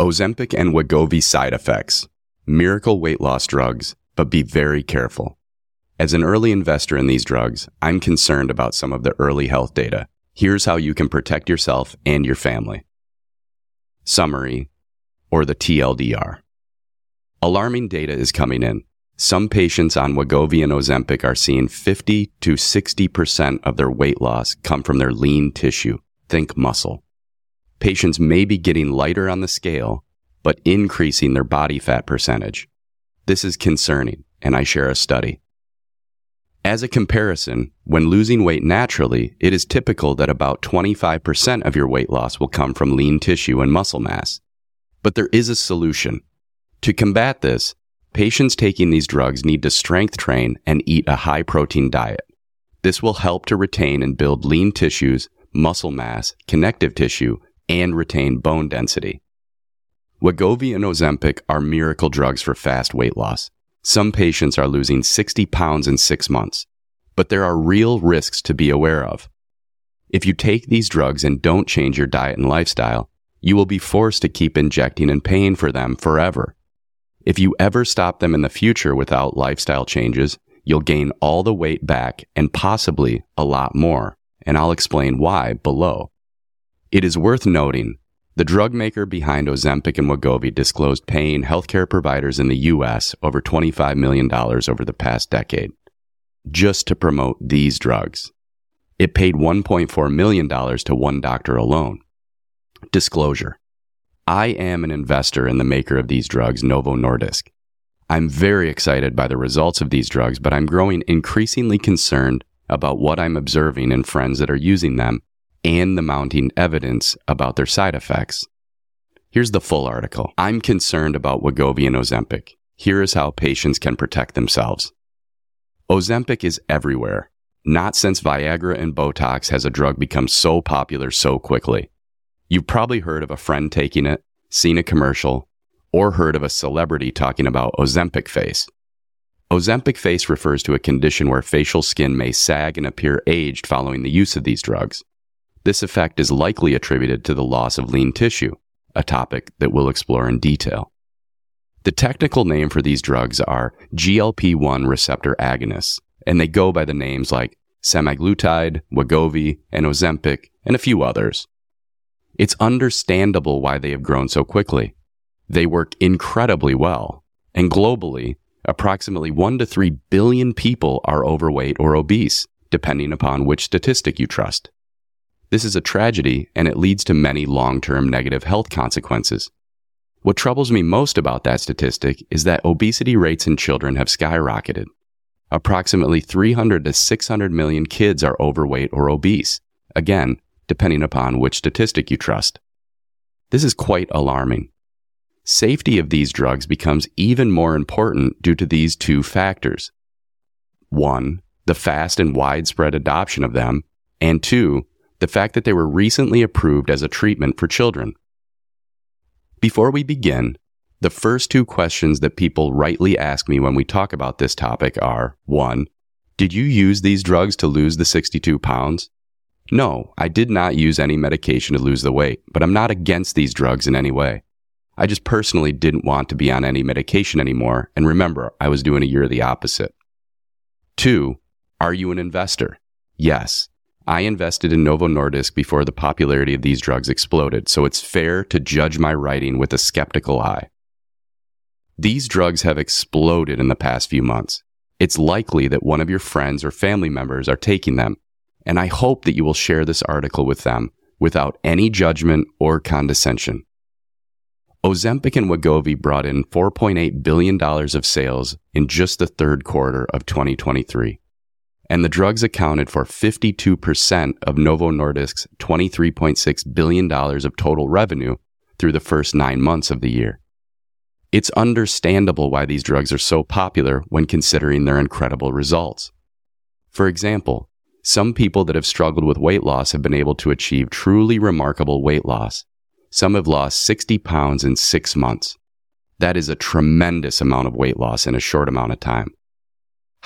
Ozempic and Wegovy side effects. Miracle weight loss drugs, but be very careful. As an early investor in these drugs, I'm concerned about some of the early health data. Here's how you can protect yourself and your family. Summary, or the TLDR. Alarming data is coming in. Some patients on Wegovy and Ozempic are seeing 50 to 60% of their weight loss come from their lean tissue. Think muscle. Patients may be getting lighter on the scale, but increasing their body fat percentage. This is concerning, and I share a study. As a comparison, when losing weight naturally, it is typical that about 25% of your weight loss will come from lean tissue and muscle mass. But there is a solution. To combat this, patients taking these drugs need to strength train and eat a high-protein diet. This will help to retain and build lean tissues, muscle mass, connective tissue, and retain bone density. Wegovy and Ozempic are miracle drugs for fast weight loss. Some patients are losing 60 pounds in 6 months, but there are real risks to be aware of. If you take these drugs and don't change your diet and lifestyle, you will be forced to keep injecting and paying for them forever. If you ever stop them in the future without lifestyle changes, you'll gain all the weight back and possibly a lot more, and I'll explain why below. It is worth noting the drug maker behind Ozempic and Wegovy disclosed paying healthcare providers in the U.S. over $25 million over the past decade just to promote these drugs. It paid $1.4 million to one doctor alone. Disclosure. I am an investor in the maker of these drugs, Novo Nordisk. I'm very excited by the results of these drugs, but I'm growing increasingly concerned about what I'm observing in friends that are using them and the mounting evidence about their side effects. Here's the full article. I'm concerned about Wegovy and Ozempic. Here is how patients can protect themselves. Ozempic is everywhere. Not since Viagra and Botox has a drug become so popular so quickly. You've probably heard of a friend taking it, seen a commercial, or heard of a celebrity talking about Ozempic face. Ozempic face refers to a condition where facial skin may sag and appear aged following the use of these drugs. This effect is likely attributed to the loss of lean tissue, a topic that we'll explore in detail. The technical name for these drugs are GLP-1 receptor agonists, and they go by the names like semaglutide, Wegovy, and Ozempic, and a few others. It's understandable why they have grown so quickly. They work incredibly well, and globally, approximately 1 to 3 billion people are overweight or obese, depending upon which statistic you trust. This is a tragedy, and it leads to many long-term negative health consequences. What troubles me most about that statistic is that obesity rates in children have skyrocketed. Approximately 300 to 600 million kids are overweight or obese, again, depending upon which statistic you trust. This is quite alarming. Safety of these drugs becomes even more important due to these two factors. 1. The fast and widespread adoption of them, and 2. The fact that they were recently approved as a treatment for children. Before we begin, the first two questions that people rightly ask me when we talk about this topic are, 1. Did you use these drugs to lose the 62 pounds? No, I did not use any medication to lose the weight, but I'm not against these drugs in any way. I just personally didn't want to be on any medication anymore, and remember, I was doing a year of the opposite. 2. Are you an investor? Yes. I invested in Novo Nordisk before the popularity of these drugs exploded, so it's fair to judge my writing with a skeptical eye. These drugs have exploded in the past few months. It's likely that one of your friends or family members are taking them, and I hope that you will share this article with them without any judgment or condescension. Ozempic and Wegovy brought in $4.8 billion of sales in just the third quarter of 2023. And the drugs accounted for 52% of Novo Nordisk's $23.6 billion of total revenue through the first 9 months of the year. It's understandable why these drugs are so popular when considering their incredible results. For example, some people that have struggled with weight loss have been able to achieve truly remarkable weight loss. Some have lost 60 pounds in 6 months. That is a tremendous amount of weight loss in a short amount of time.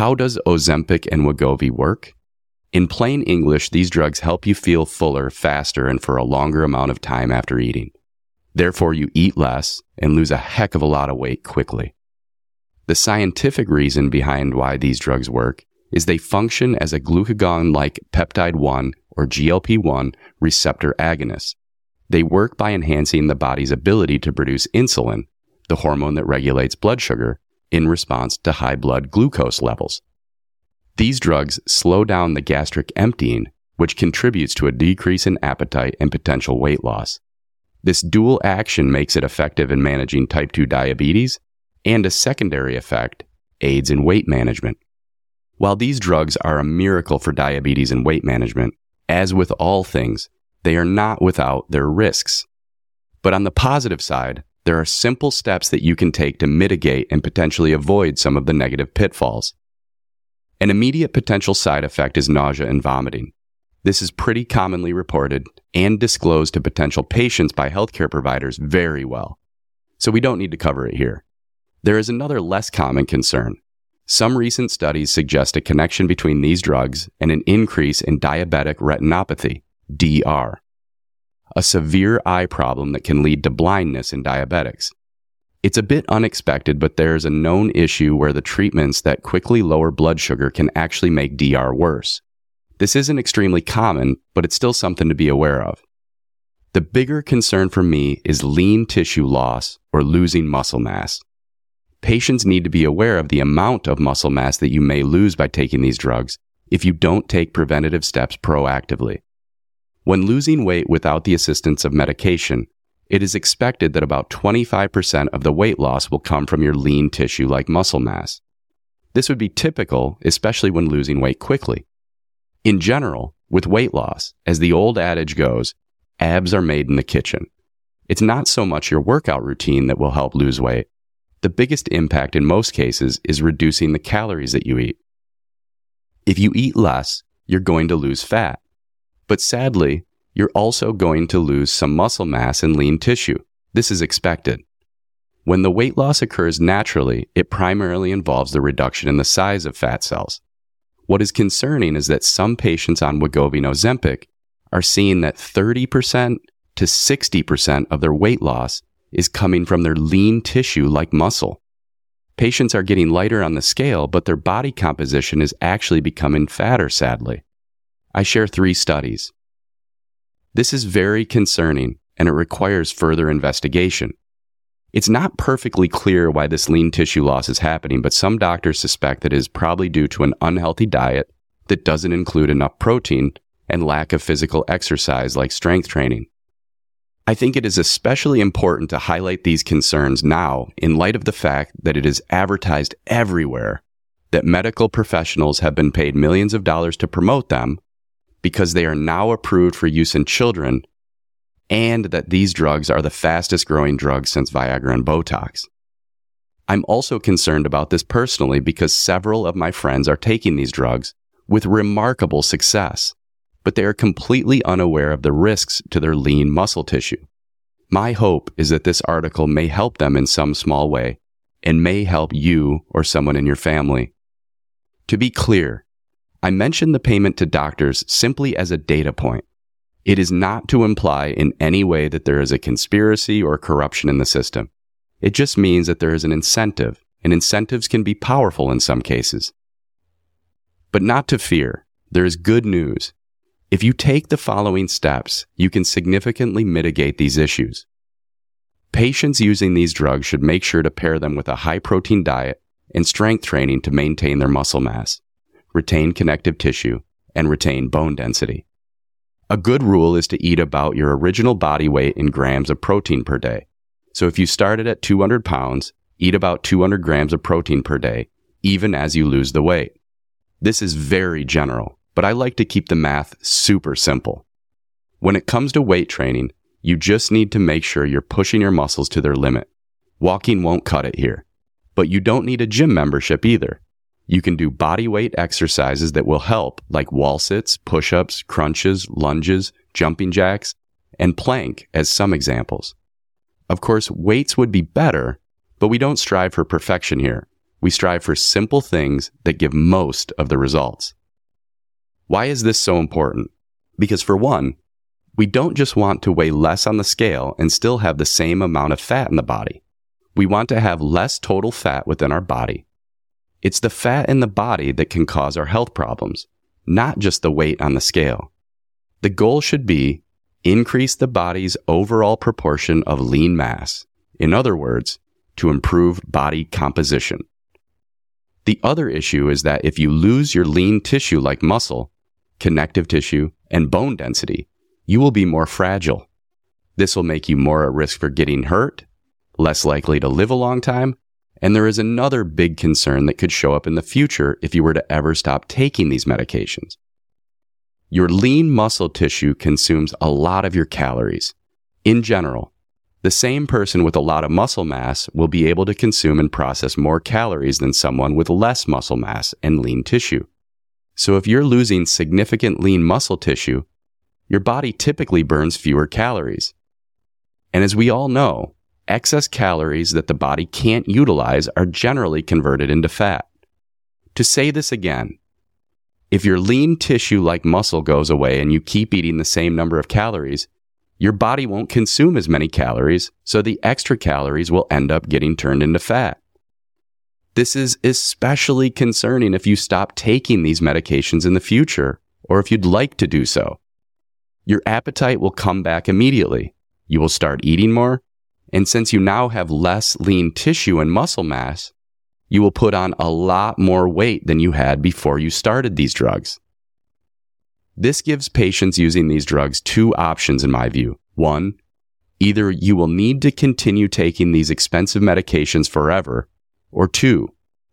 How does Ozempic and Wegovy work? In plain English, these drugs help you feel fuller, faster, and for a longer amount of time after eating. Therefore, you eat less and lose a heck of a lot of weight quickly. The scientific reason behind why these drugs work is they function as a glucagon-like peptide-1 or GLP-1 receptor agonist. They work by enhancing the body's ability to produce insulin, the hormone that regulates blood sugar, in response to high blood glucose levels. These drugs slow down the gastric emptying, which contributes to a decrease in appetite and potential weight loss. This dual action makes it effective in managing type 2 diabetes, and a secondary effect aids in weight management. While these drugs are a miracle for diabetes and weight management, as with all things, they are not without their risks. But on the positive side, there are simple steps that you can take to mitigate and potentially avoid some of the negative pitfalls. An immediate potential side effect is nausea and vomiting. This is pretty commonly reported and disclosed to potential patients by healthcare providers very well, so we don't need to cover it here. There is another less common concern. Some recent studies suggest a connection between these drugs and an increase in diabetic retinopathy, DR, a severe eye problem that can lead to blindness in diabetics. It's a bit unexpected, but there's a known issue where the treatments that quickly lower blood sugar can actually make DR worse. This isn't extremely common, but it's still something to be aware of. The bigger concern for me is lean tissue loss or losing muscle mass. Patients need to be aware of the amount of muscle mass that you may lose by taking these drugs if you don't take preventative steps proactively. When losing weight without the assistance of medication, it is expected that about 25% of the weight loss will come from your lean tissue like muscle mass. This would be typical, especially when losing weight quickly. In general, with weight loss, as the old adage goes, abs are made in the kitchen. It's not so much your workout routine that will help lose weight. The biggest impact in most cases is reducing the calories that you eat. If you eat less, you're going to lose fat. But sadly, you're also going to lose some muscle mass and lean tissue. This is expected. When the weight loss occurs naturally, it primarily involves the reduction in the size of fat cells. What is concerning is that some patients on Wegovy and Ozempic are seeing that 30% to 60% of their weight loss is coming from their lean tissue like muscle. Patients are getting lighter on the scale, but their body composition is actually becoming fatter, sadly. I share 3 studies. This is very concerning, and it requires further investigation. It's not perfectly clear why this lean tissue loss is happening, but some doctors suspect that it is probably due to an unhealthy diet that doesn't include enough protein and lack of physical exercise like strength training. I think it is especially important to highlight these concerns now in light of the fact that it is advertised everywhere that medical professionals have been paid millions of dollars to promote them, because they are now approved for use in children, and that these drugs are the fastest growing drugs since Viagra and Botox. I'm also concerned about this personally because several of my friends are taking these drugs with remarkable success, but they are completely unaware of the risks to their lean muscle tissue. My hope is that this article may help them in some small way and may help you or someone in your family. To be clear, I mentioned the payment to doctors simply as a data point. It is not to imply in any way that there is a conspiracy or corruption in the system. It just means that there is an incentive, and incentives can be powerful in some cases. But not to fear, there is good news. If you take the following steps, you can significantly mitigate these issues. Patients using these drugs should make sure to pair them with a high-protein diet and strength training to maintain their muscle mass, retain connective tissue, and retain bone density. A good rule is to eat about your original body weight in grams of protein per day. So if you started at 200 pounds, eat about 200 grams of protein per day, even as you lose the weight. This is very general, but I like to keep the math super simple. When it comes to weight training, you just need to make sure you're pushing your muscles to their limit. Walking won't cut it here, but you don't need a gym membership either. You can do body weight exercises that will help, like wall sits, push-ups, crunches, lunges, jumping jacks, and plank as some examples. Of course, weights would be better, but we don't strive for perfection here. We strive for simple things that give most of the results. Why is this so important? Because for one, We don't just want to weigh less on the scale and still have the same amount of fat in the body. We want to have less total fat within our body. It's the fat in the body that can cause our health problems, not just the weight on the scale. The goal should be increase the body's overall proportion of lean mass. In other words, to improve body composition. The other issue is that if you lose your lean tissue like muscle, connective tissue, and bone density, you will be more fragile. This will make you more at risk for getting hurt, less likely to live a long time, and there is another big concern that could show up in the future if you were to ever stop taking these medications. Your lean muscle tissue consumes a lot of your calories. In general, the same person with a lot of muscle mass will be able to consume and process more calories than someone with less muscle mass and lean tissue. So if you're losing significant lean muscle tissue, your body typically burns fewer calories. And as we all know, excess calories that the body can't utilize are generally converted into fat. To say this again, if your lean tissue like muscle goes away and you keep eating the same number of calories, your body won't consume as many calories, so the extra calories will end up getting turned into fat. This is especially concerning if you stop taking these medications in the future, or if you'd like to do so. Your appetite will come back immediately. You will start eating more, and since you now have less lean tissue and muscle mass, you will put on a lot more weight than you had before you started these drugs. This gives patients using these drugs two options in my view. One, either you will need to continue taking these expensive medications forever, or two,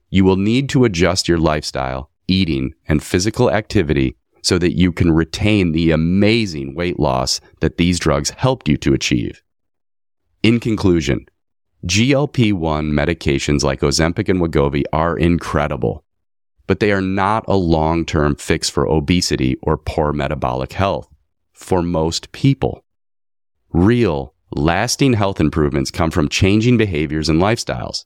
you will need to adjust your lifestyle, eating, and physical activity so that you can retain the amazing weight loss that these drugs helped you to achieve. In conclusion, GLP-1 medications like Ozempic and Wegovy are incredible, but they are not a long-term fix for obesity or poor metabolic health for most people. Real, lasting health improvements come from changing behaviors and lifestyles.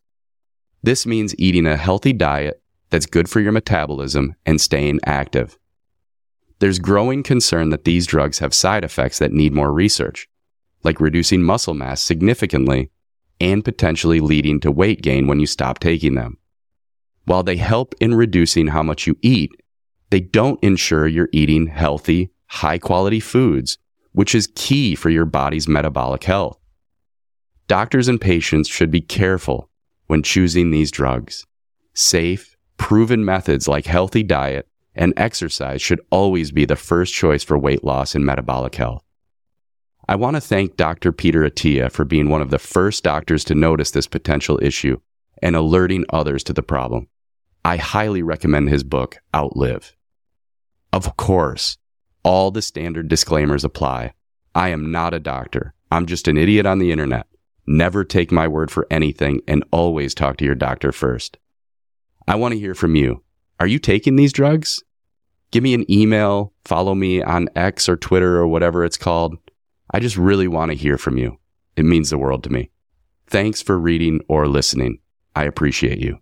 This means eating a healthy diet that's good for your metabolism and staying active. There's growing concern that these drugs have side effects that need more research, like reducing muscle mass significantly and potentially leading to weight gain when you stop taking them. While they help in reducing how much you eat, they don't ensure you're eating healthy, high-quality foods, which is key for your body's metabolic health. Doctors and patients should be careful when choosing these drugs. Safe, proven methods like healthy diet and exercise should always be the first choice for weight loss and metabolic health. I want to thank Dr. Peter Attia for being one of the first doctors to notice this potential issue and alerting others to the problem. I highly recommend his book, Outlive. Of course, all the standard disclaimers apply. I am not a doctor. I'm just an idiot on the internet. Never take my word for anything and always talk to your doctor first. I want to hear from you. Are you taking these drugs? Give me an email, follow me on X or Twitter or whatever it's called. I just really want to hear from you. It means the world to me. Thanks for reading or listening. I appreciate you.